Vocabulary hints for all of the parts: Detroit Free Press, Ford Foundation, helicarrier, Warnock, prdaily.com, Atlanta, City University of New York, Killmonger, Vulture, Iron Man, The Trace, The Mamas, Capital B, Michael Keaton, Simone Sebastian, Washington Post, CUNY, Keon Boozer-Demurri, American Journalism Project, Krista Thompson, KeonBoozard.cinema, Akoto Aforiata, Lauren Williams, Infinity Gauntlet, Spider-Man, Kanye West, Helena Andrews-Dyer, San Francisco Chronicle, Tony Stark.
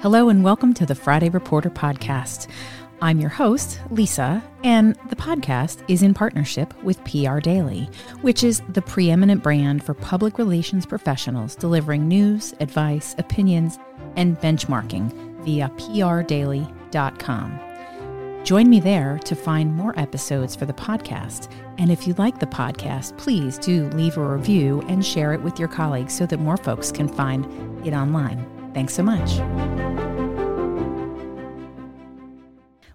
Hello and welcome to the Friday Reporter Podcast. I'm your host, Lisa, and the podcast is in partnership with PR Daily, which is the preeminent brand for public relations professionals delivering news, advice, opinions, and benchmarking via prdaily.com. Join me there to find more episodes for the podcast. And if you like the podcast, please do leave a review and share it with your colleagues so that more folks can find it online. Thanks so much.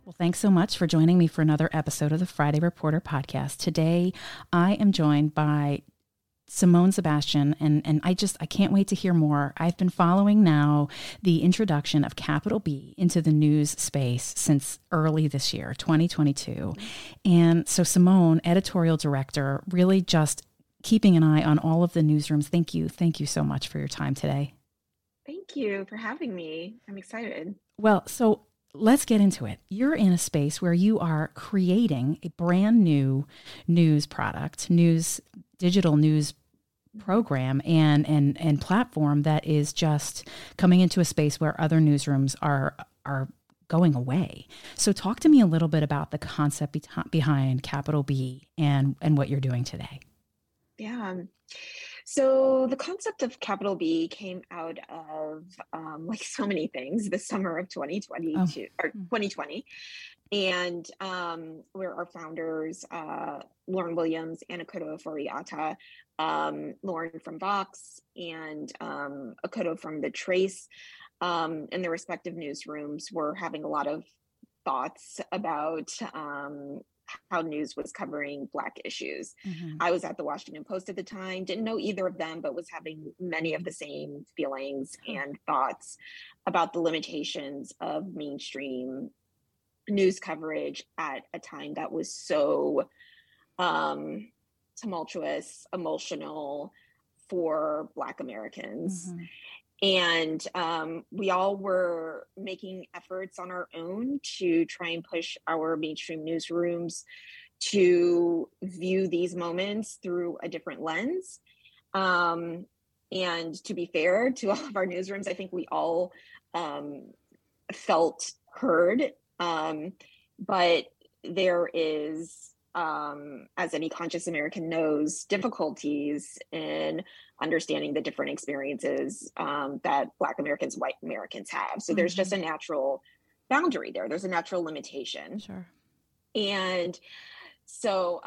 Well, thanks so much for joining me for another episode of the Friday Reporter Podcast. Today, I am joined by Simone Sebastian, and I can't wait to hear more. I've been following now the introduction of Capital B into the news space since early this year, 2022. And so Simone, editorial director, really just keeping an eye on all of the newsrooms. Thank you so much for your time today. Thank you for having me. I'm excited. Well, so let's get into it. You're in a space where you are creating a brand new news product, digital news program and platform that is just coming into a space where other newsrooms are going away. So talk to me a little bit about the concept behind Capital B and what you're doing today. Yeah. So the concept of Capital B came out of, like so many things, the summer of 2020, and where our founders, Lauren Williams and Akoto Aforiata, Lauren from Vox and Akoto from The Trace, in their respective newsrooms, were having a lot of thoughts about how news was covering Black issues. Mm-hmm. I was at the Washington Post at the time, didn't know either of them, but was having many of the same feelings and thoughts about the limitations of mainstream news coverage at a time that was so tumultuous, emotional for Black Americans. Mm-hmm. And we all were making efforts on our own to try and push our mainstream newsrooms to view these moments through a different lens. And to be fair to all of our newsrooms, I think we all felt heard, but there is, as any conscious American knows, difficulties in understanding the different experiences that Black Americans, white Americans have. So there's just a natural boundary there. There's a natural limitation. Sure. And so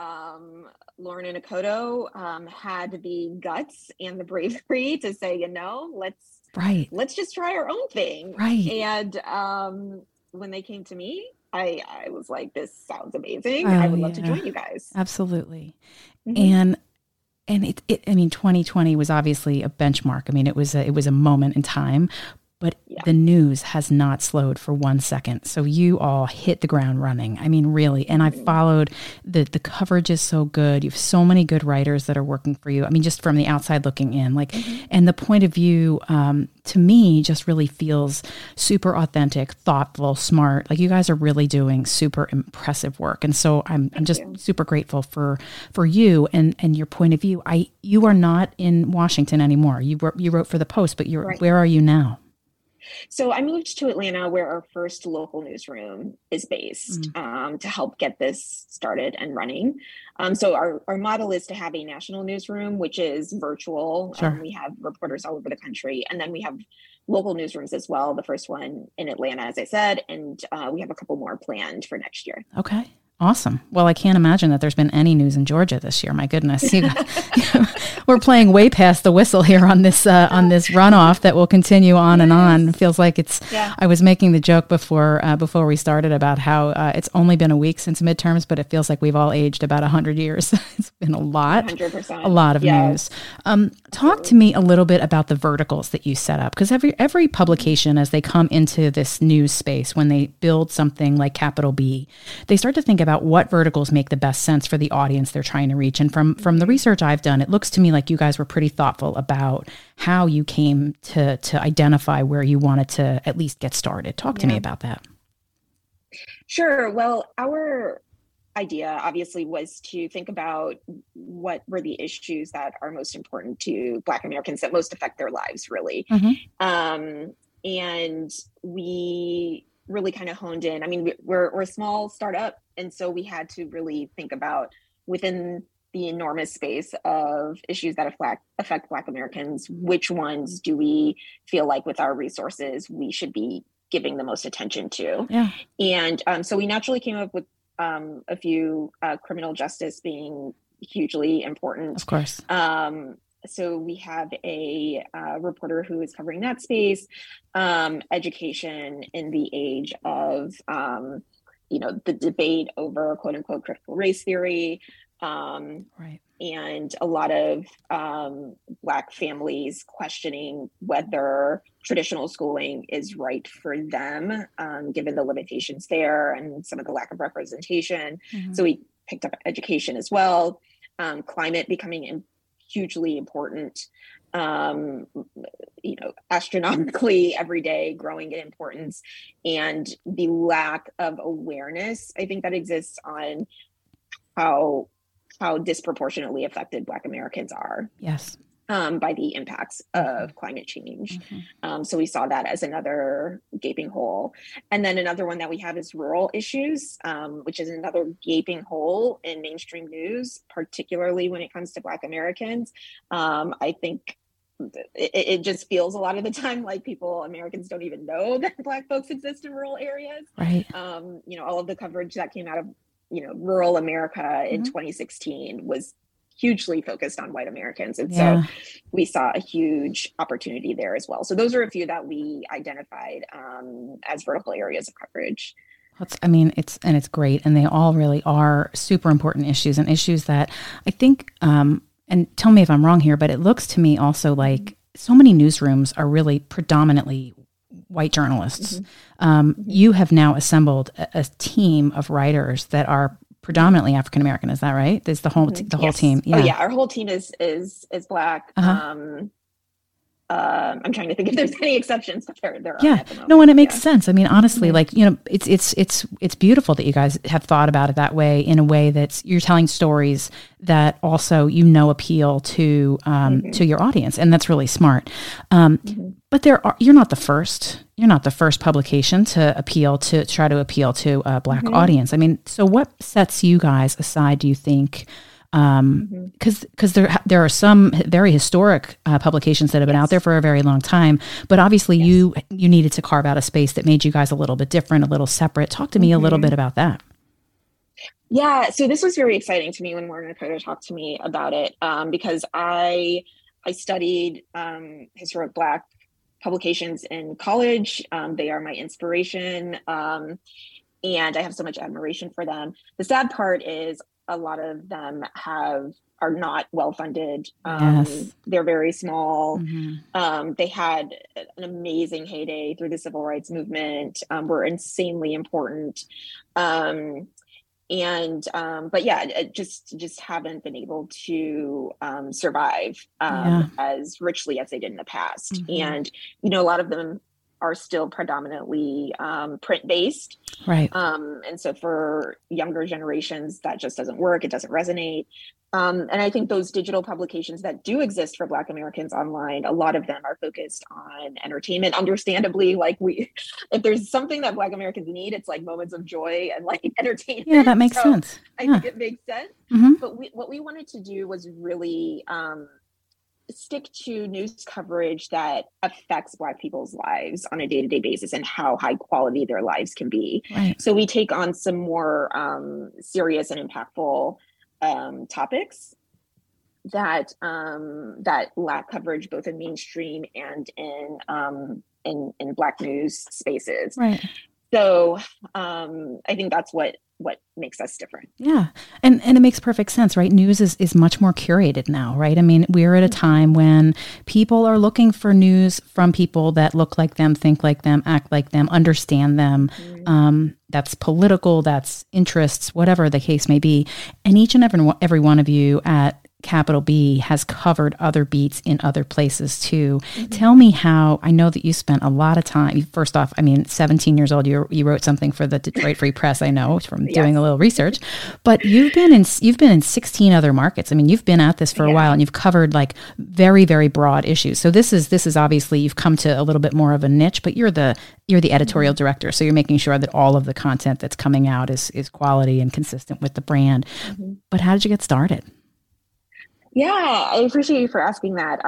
Lauren and Akoto had the guts and the bravery to say, let's just try our own thing. Right. And when they came to me, I was like, this sounds amazing. I would love to join you guys. Absolutely. Mm-hmm. And it 2020 was obviously a benchmark. I mean, it was a moment in time, but the news has not slowed for 1 second. So you all hit the ground running. I mean, really. And I followed the coverage is so good. You have so many good writers that are working for you. I mean, just from the outside looking in, and the point of view, to me, just really feels super authentic, thoughtful, smart. Like you guys are really doing super impressive work, and so I'm just super grateful for you and your point of view. You are not in Washington anymore. You wrote for the Post, but you're right. Where are you now? So I moved to Atlanta, where our first local newsroom is based, to help get this started and running. So our model is to have a national newsroom, which is virtual. Sure. We have reporters all over the country. And then we have local newsrooms as well. The first one in Atlanta, as I said, and we have a couple more planned for next year. Okay. Awesome. Well, I can't imagine that there's been any news in Georgia this year. My goodness, we're playing way past the whistle here on this runoff that will continue on and on. It feels like it's. Yeah. I was making the joke before we started about how it's only been a week since midterms, but it feels like we've all aged about 100 years. It's been a lot, 100%. A lot of news. Talk to me a little bit about the verticals that you set up, because every publication, as they come into this news space, when they build something like Capital B, they start to think about what verticals make the best sense for the audience they're trying to reach. And from the research I've done, it looks to me like you guys were pretty thoughtful about how you came to identify where you wanted to at least get started. Talk to me about that. Sure. Well, our idea obviously was to think about what were the issues that are most important to Black Americans, that most affect their lives, really. Mm-hmm. And we really kind of honed in. I mean, we're a small startup. And so we had to really think about within the enormous space of issues that affect Black Americans, which ones do we feel like with our resources we should be giving the most attention to? Yeah. And so we naturally came up with a few, criminal justice being hugely important. Of course. So we have a reporter who is covering that space, education in the age of, the debate over quote unquote critical race theory. Right. And a lot of Black families questioning whether traditional schooling is right for them, given the limitations there and some of the lack of representation. Mm-hmm. So we picked up education as well, climate becoming hugely important, astronomically every day growing in importance, and the lack of awareness, I think, that exists on how disproportionately affected Black Americans are. Yes. By the impacts of climate change. Mm-hmm. So we saw that as another gaping hole. And then another one that we have is rural issues, which is another gaping hole in mainstream news, particularly when it comes to Black Americans. I think it just feels a lot of the time like Americans don't even know that Black folks exist in rural areas. Right. All of the coverage that came out of rural America in 2016 was hugely focused on white Americans. And so we saw a huge opportunity there as well. So those are a few that we identified as vertical areas of coverage. It's great. And they all really are super important issues, and issues that I think, and tell me if I'm wrong here, but it looks to me also like so many newsrooms are really predominantly white journalists. Mm-hmm. You have now assembled a team of writers that are predominantly African American. Is that right? There's the whole team. Yeah. Oh yeah, our whole team is Black. Uh-huh. I'm trying to think if there's any exceptions, but there are. At the moment. No, and it makes sense. I mean, honestly, it's beautiful that you guys have thought about it that way, in a way that's you're telling stories that also appeal to your audience, and that's really smart. But you're not the first. You're not the first publication to try to appeal to a Black audience. I mean, so what sets you guys aside, do you think? Because there are some very historic publications that have been out there for a very long time, but obviously you needed to carve out a space that made you guys a little bit different, a little separate. Talk to me a little bit about that. Yeah, so this was very exciting to me when Lauren Williams talked to me about it, because I studied historic Black publications in college. They are my inspiration, and I have so much admiration for them. The sad part is, a lot of them are not well-funded. They're very small. They had an amazing heyday through the civil rights movement, were insanely important. But just haven't been able to survive as richly as they did in the past. And, a lot of them are still predominantly print-based. Right. And so for younger generations, that just doesn't work. It doesn't resonate. And I think those digital publications that do exist for Black Americans online, a lot of them are focused on entertainment. Understandably, if there's something that Black Americans need, it's moments of joy and entertainment. Yeah, that makes sense. I think it makes sense. But what we wanted to do was really stick to news coverage that affects Black people's lives on a day-to-day basis and how high quality their lives can be. Right. So we take on some more serious and impactful topics that lack coverage both in mainstream and in Black news spaces. Right. So I think that's what makes us different. Yeah. And it makes perfect sense, right? News is much more curated now, right? I mean, we're at a time when people are looking for news from people that look like them, think like them, act like them, understand them. That's political, that's interests, whatever the case may be. And each and every one of you at Capital B has covered other beats in other places too. Mm-hmm. Tell me how, I know that you spent a lot of time, first off, I mean, 17 years old, you wrote something for the Detroit Free Press, I know from doing a little research, but you've been in 16 other markets. I mean, you've been at this for a while and you've covered like very, very broad issues. So this is obviously, you've come to a little bit more of a niche, but you're the editorial director. So you're making sure that all of the content that's coming out is quality and consistent with the brand. Mm-hmm. But how did you get started? Yeah, I appreciate you for asking that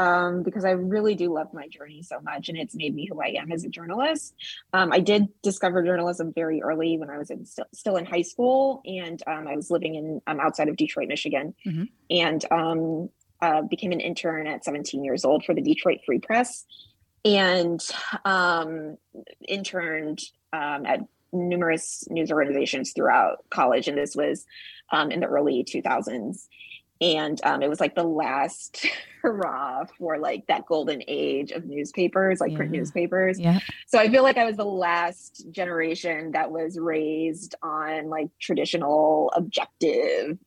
because I really do love my journey so much, and it's made me who I am as a journalist. I did discover journalism very early when I was still in high school, and I was living in outside of Detroit, Michigan, mm-hmm. and became an intern at 17 years old for the Detroit Free Press, and interned at numerous news organizations throughout college, and this was in the early 2000s. And it was like the last hurrah for like that golden age of newspapers, like print newspapers. Yeah. So I feel like I was the last generation that was raised on like traditional, objective,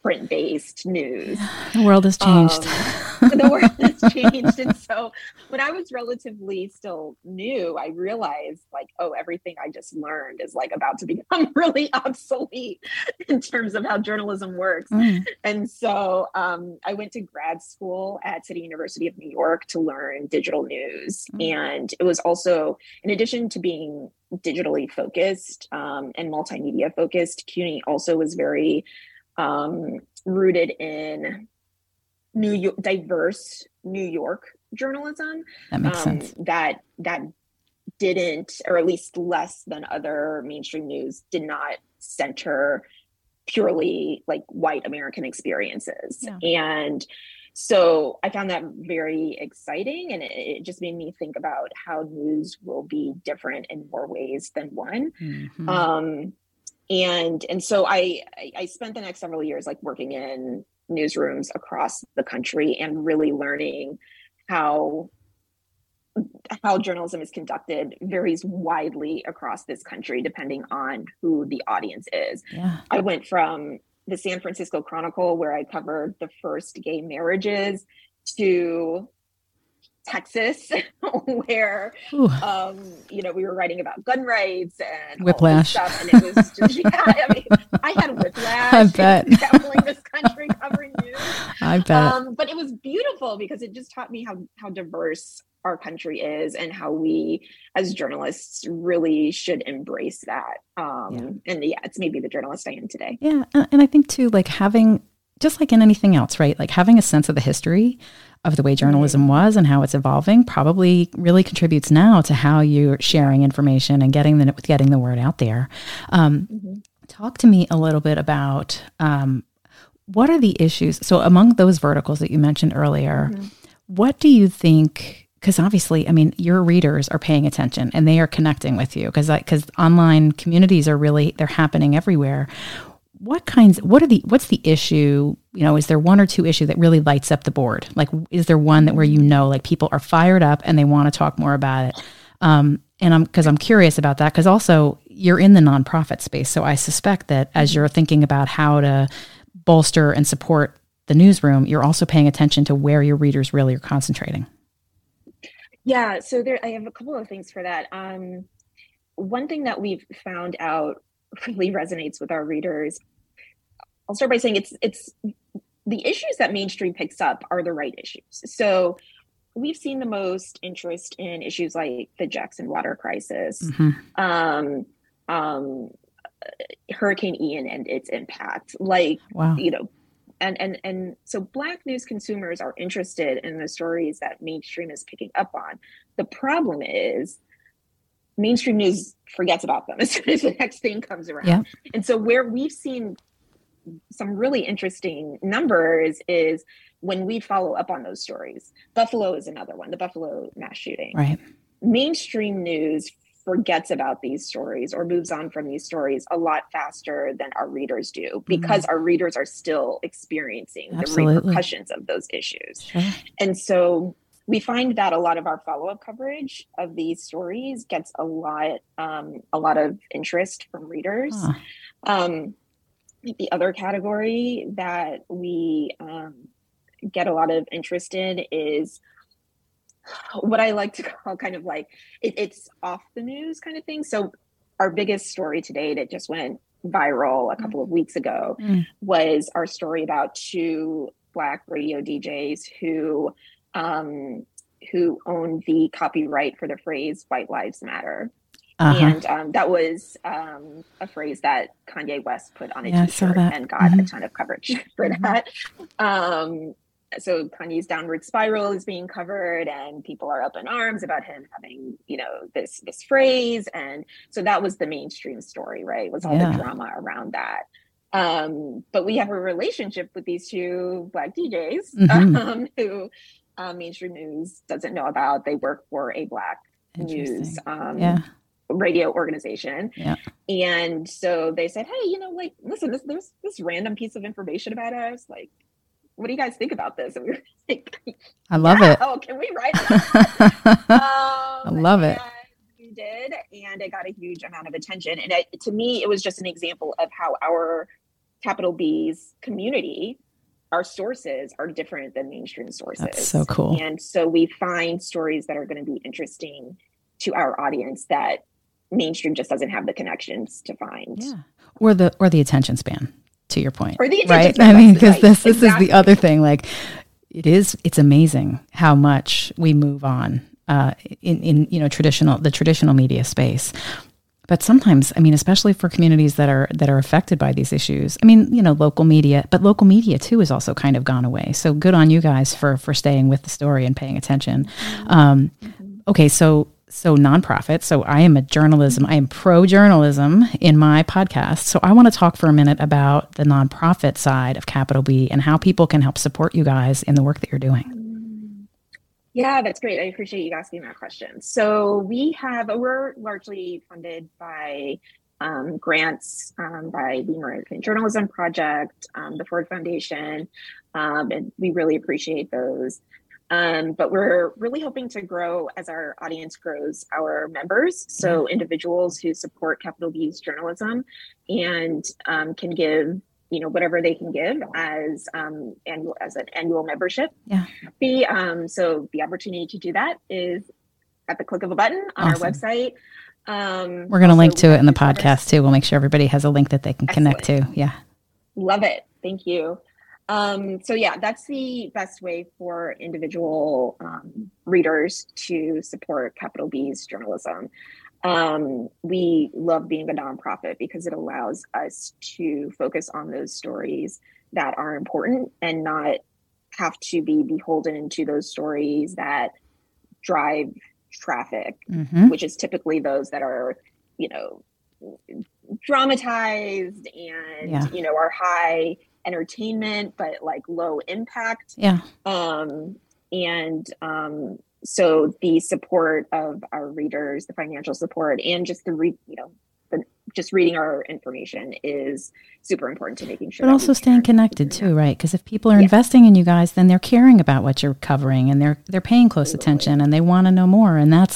print-based news. The world has changed. The world has changed. And so when I was relatively still new, I realized like, oh, everything I just learned is like about to become really obsolete in terms of how journalism works. Mm. And so I went to grad school at City University of New York to learn digital news. Mm. And it was also, in addition to being digitally focused and multimedia focused, CUNY also was very rooted in diverse New York journalism. That makes sense. That didn't, or at least less than other mainstream news, did not center purely like white American experiences. Yeah. And so I found that very exciting, and it just made me think about how news will be different in more ways than one. Mm-hmm. And so I spent the next several years like working in newsrooms across the country and really learning how journalism is conducted varies widely across this country, depending on who the audience is. Yeah. I went from the San Francisco Chronicle, where I covered the first gay marriages, to Texas, where, we were writing about gun rights and whiplash stuff. And it was just, I had whiplash. I bet. Traveling this country covering news. I bet. But it was beautiful because it just taught me how diverse our country is and how we as journalists really should embrace that. And it's maybe the journalist I am today. Yeah. And I think too, like having, just like in anything else, right? Like having a sense of the history of the way journalism was and how it's evolving probably really contributes now to how you're sharing information and getting the word out there. Talk to me a little bit about what are the issues? So among those verticals that you mentioned earlier, what do you think? Because obviously, I mean, your readers are paying attention and they are connecting with you because online communities are really, they're happening everywhere. What's the issue? You know, is there one or two issue that really lights up the board? Like, is there one that where, you know, like people are fired up and they want to talk more about it? Because I'm curious about that, because also you're in the nonprofit space. So I suspect that as you're thinking about how to bolster and support the newsroom, you're also paying attention to where your readers really are concentrating. Yeah. So I have a couple of things for that. One thing that we've found out really resonates with our readers. I'll start by saying it's the issues that mainstream picks up are the right issues. So we've seen the most interest in issues like the Jackson water crisis, Hurricane Ian and its impact. Like, wow. You know, and so Black news consumers are interested in the stories that mainstream is picking up on. The problem is mainstream news forgets about them as soon as the next thing comes around. Yeah. And so where we've seen some really interesting numbers is when we follow up on those stories. Buffalo is another one, the Buffalo mass shooting. Right. Mainstream news forgets about these stories or moves on from these stories a lot faster than our readers do because our readers are still experiencing the repercussions of those issues. Sure. And so we find that a lot of our follow-up coverage of these stories gets a lot of interest from readers. Huh. The other category that we get a lot of interest in is what I like to call kind of like it's off the news kind of thing. So our biggest story to date that just went viral a couple of weeks ago was our story about two Black radio DJs who owned the copyright for the phrase "White Lives Matter." Uh-huh. And that was a phrase that Kanye West put on a T-shirt and got a ton of coverage for that. So Kanye's downward spiral is being covered, and people are up in arms about him having, you know, this phrase. And so that was the mainstream story, right? Was all the drama around that. But we have a relationship with these two Black DJs who mainstream news doesn't know about. They work for a Black news radio organization. Yeah. And so they said, hey, you know, like, listen, there's this random piece of information about us. Like, what do you guys think about this? And we were like, I love it. Oh, can we write it? I love it. We did. And it got a huge amount of attention. And to me, it was just an example of how our Capital B's community, our sources are different than mainstream sources. That's so cool. And so we find stories that are going to be interesting to our audience that mainstream just doesn't have the connections to find. Yeah. Or the attention span, to your point. Or the attention span. I mean, because this is the other thing. Like, it's amazing how much we move on in you know, the traditional media space. But sometimes, I mean, especially for communities that are affected by these issues, I mean, you know, local media too is also kind of gone away. So good on you guys for staying with the story and paying attention. Okay, so nonprofit. So I am pro journalism in my podcast. So I want to talk for a minute about the nonprofit side of Capital B and how people can help support you guys in the work that you're doing. Yeah, that's great. I appreciate you asking that question. So we're largely funded by grants by the American Journalism Project, the Ford Foundation, and we really appreciate those. But we're really hoping to grow as our audience grows, our members, so individuals who support Capital B's journalism and can give, you know, whatever they can give as an annual membership fee. So the opportunity to do that is at the click of a button on our website. We're going to link to it in the podcast too. We'll make sure everybody has a link that they can connect to. Yeah. Love it. Thank you. So yeah, that's the best way for individual readers to support Capital B's journalism. We love being a nonprofit because it allows us to focus on those stories that are important and not have to be beholden to those stories that drive traffic, which is typically those that are, you know, dramatized and, you know, are high entertainment, but like low impact. Yeah. So the support of our readers, the financial support, and just just reading our information is super important to making sure. But also staying connected too, right? Because if people are investing in you guys, then they're caring about what you're covering and they're paying close attention and they want to know more. And I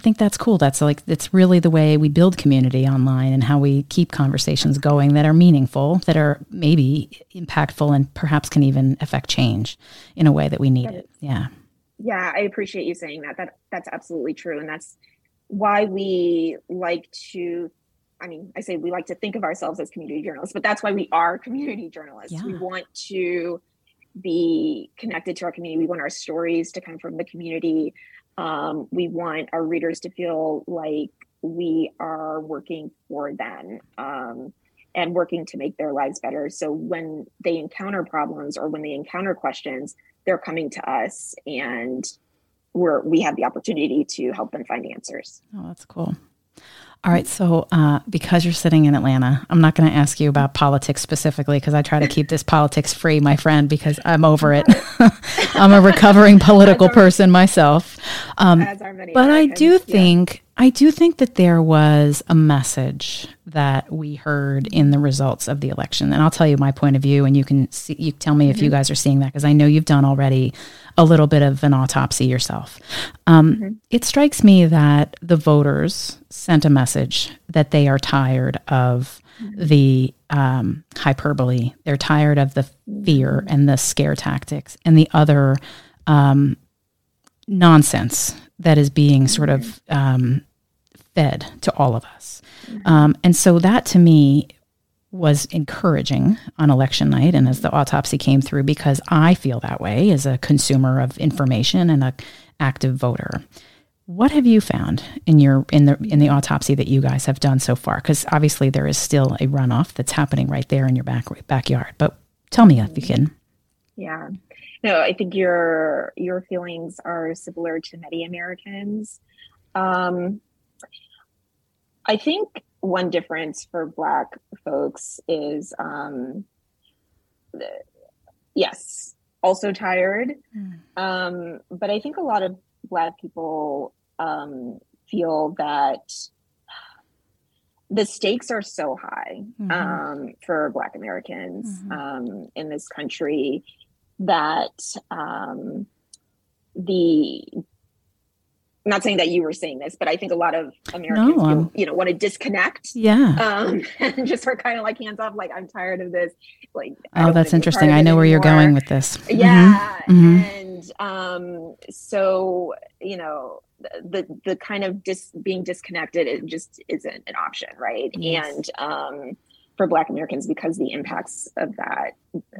think that's cool. That's like, it's really the way we build community online and how we keep conversations going that are meaningful, that are maybe impactful and perhaps can even affect change in a way that we need it. Yeah. Yeah, I appreciate you saying that. That's absolutely true. And that's why we like to, we like to think of ourselves as community journalists, but that's why we are community journalists. Yeah. We want to be connected to our community. We want our stories to come from the community. We want our readers to feel like we are working for them and working to make their lives better. So when they encounter problems or when they encounter questions, they're coming to us and we have the opportunity to help them find answers. Oh, that's cool. All right. So because you're sitting in Atlanta, I'm not going to ask you about politics specifically because I try to keep this politics free, my friend, because I'm over it. I'm a recovering political person myself. But I do think that there was a message that we heard in the results of the election. And I'll tell you my point of view, and you can see, you tell me if you guys are seeing that, because I know you've done already a little bit of an autopsy yourself. It strikes me that the voters sent a message that they are tired of the hyperbole. They're tired of the fear and the scare tactics and the other nonsense that is being sort of fed to all of us. And so that to me was encouraging on election night and as the autopsy came through, because I feel that way as a consumer of information and an active voter. What have you found in the autopsy that you guys have done so far? Because obviously there is still a runoff that's happening right there in your backyard. But tell me if you can. Yeah, no, I think your feelings are similar to many Americans. I think one difference for Black folks is, yes, also tired. But I think a lot of Black people feel that the stakes are so high for Black Americans in this country that I'm not saying that you were saying this, but I think a lot of Americans, you know, want to disconnect. Yeah. And just are kind of like hands off, like, I'm tired of this. Like, oh, that's interesting. I know where you're going with this. Yeah. And so, you know, the kind of being disconnected, it just isn't an option, right? Yes. And for Black Americans, because the impacts of that,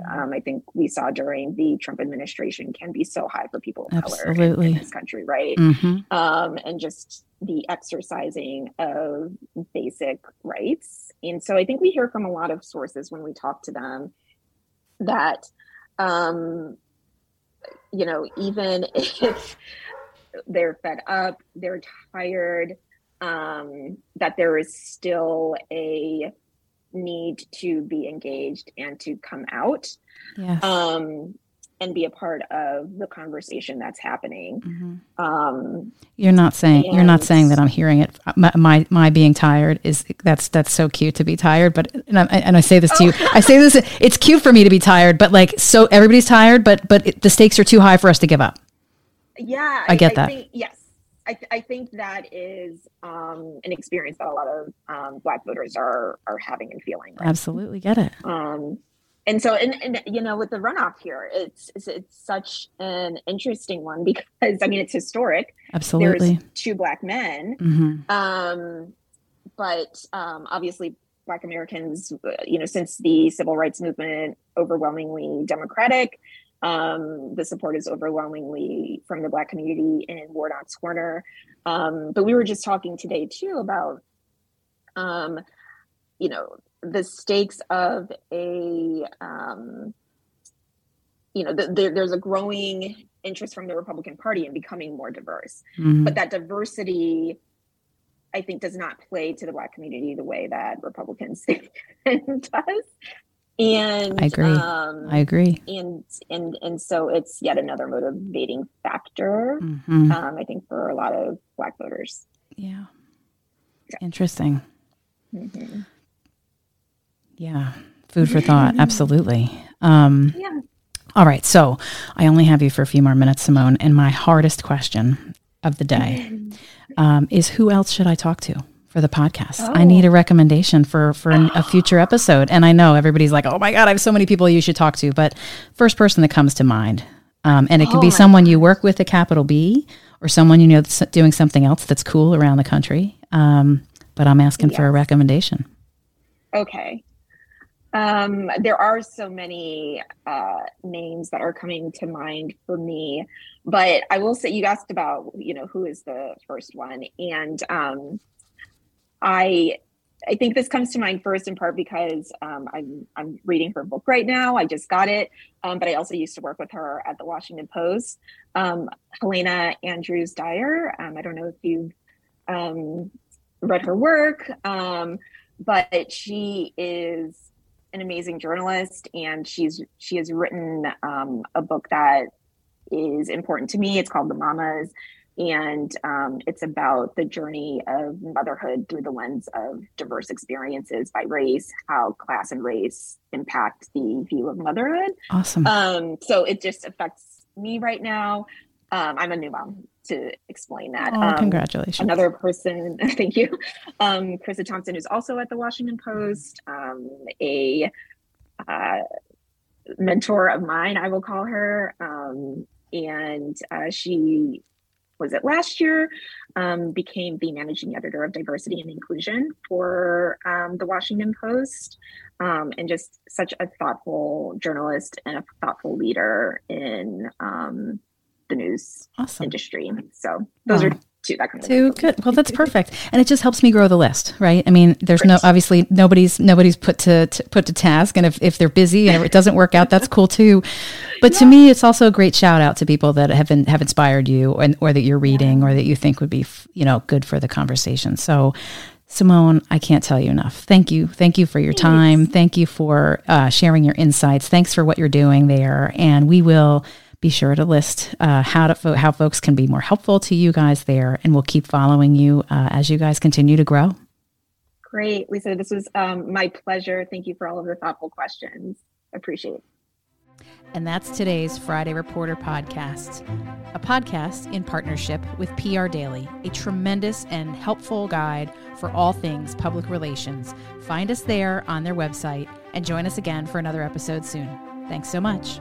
I think we saw during the Trump administration, can be so high for people of color in this country, right? And just the exercising of basic rights. And so I think we hear from a lot of sources when we talk to them that, you know, even if they're fed up, they're tired, that there is still a need to be engaged and to come out and be a part of the conversation that's happening. You're not saying that I'm hearing it. My being tired is that's so cute to be tired. But and I say this to you, I say this. It's cute for me to be tired, but like, so everybody's tired, but the stakes are too high for us to give up. Yeah, I get that. I think that is an experience that a lot of Black voters are having and feeling. Right? Absolutely get it. And so, and you know, with the runoff here, it's such an interesting one because, I mean, it's historic. Absolutely. There's two Black men, but obviously Black Americans, you know, since the Civil Rights Movement, overwhelmingly Democratic. The support is overwhelmingly from the Black community in Warnock's Corner. But we were just talking today too about, you know, the stakes of a, you know, there's a growing interest from the Republican Party in becoming more diverse, but that diversity, I think, does not play to the Black community the way that Republicans think it does. And I agree. And so it's yet another motivating factor, I think, for a lot of Black voters. Yeah. Interesting. Yeah. Food for thought. Absolutely. Yeah. All right. So I only have you for a few more minutes, Simone. And my hardest question of the day is, who else should I talk to for the podcast? Oh. I need a recommendation for a future episode. And I know everybody's like, oh my God, I have so many people you should talk to, but first person that comes to mind. And it can be someone you work with, a capital B, or someone, you know, that's doing something else that's cool around the country. But I'm asking for a recommendation. Okay. There are so many, names that are coming to mind for me, but I will say, you asked about, you know, who is the first one. And, I think this comes to mind first in part because I'm reading her book right now. I just got it, but I also used to work with her at the Washington Post. Helena Andrews-Dyer. I don't know if you've read her work, but she is an amazing journalist, and she has written a book that is important to me. It's called The Mamas. And it's about the journey of motherhood through the lens of diverse experiences by race, how class and race impact the view of motherhood. Awesome. So it just affects me right now. I'm a new mom, to explain that. Oh, congratulations. Another person, thank you. Krista Thompson is also at the Washington Post, a mentor of mine, I will call her. And she was it last year, became the managing editor of diversity and inclusion for the Washington Post, and just such a thoughtful journalist and a thoughtful leader in the news industry. So those are two that kind of two good. Well, that's perfect, and it just helps me grow the list, right? I mean, there's no obviously nobody's put to task, and if they're busy and it doesn't work out, that's cool too. But to me, it's also a great shout out to people that have inspired you, or that you're reading, or that you think would be good for the conversation. So, Simone, I can't tell you enough. Thank you for your time. Thank you for sharing your insights. Thanks for what you're doing there, and we will be sure to list how folks can be more helpful to you guys there, and we'll keep following you as you guys continue to grow. Great, Lisa. This was my pleasure. Thank you for all of the thoughtful questions. Appreciate it. And that's today's Friday Reporter Podcast, a podcast in partnership with PR Daily, a tremendous and helpful guide for all things public relations. Find us there on their website and join us again for another episode soon. Thanks so much.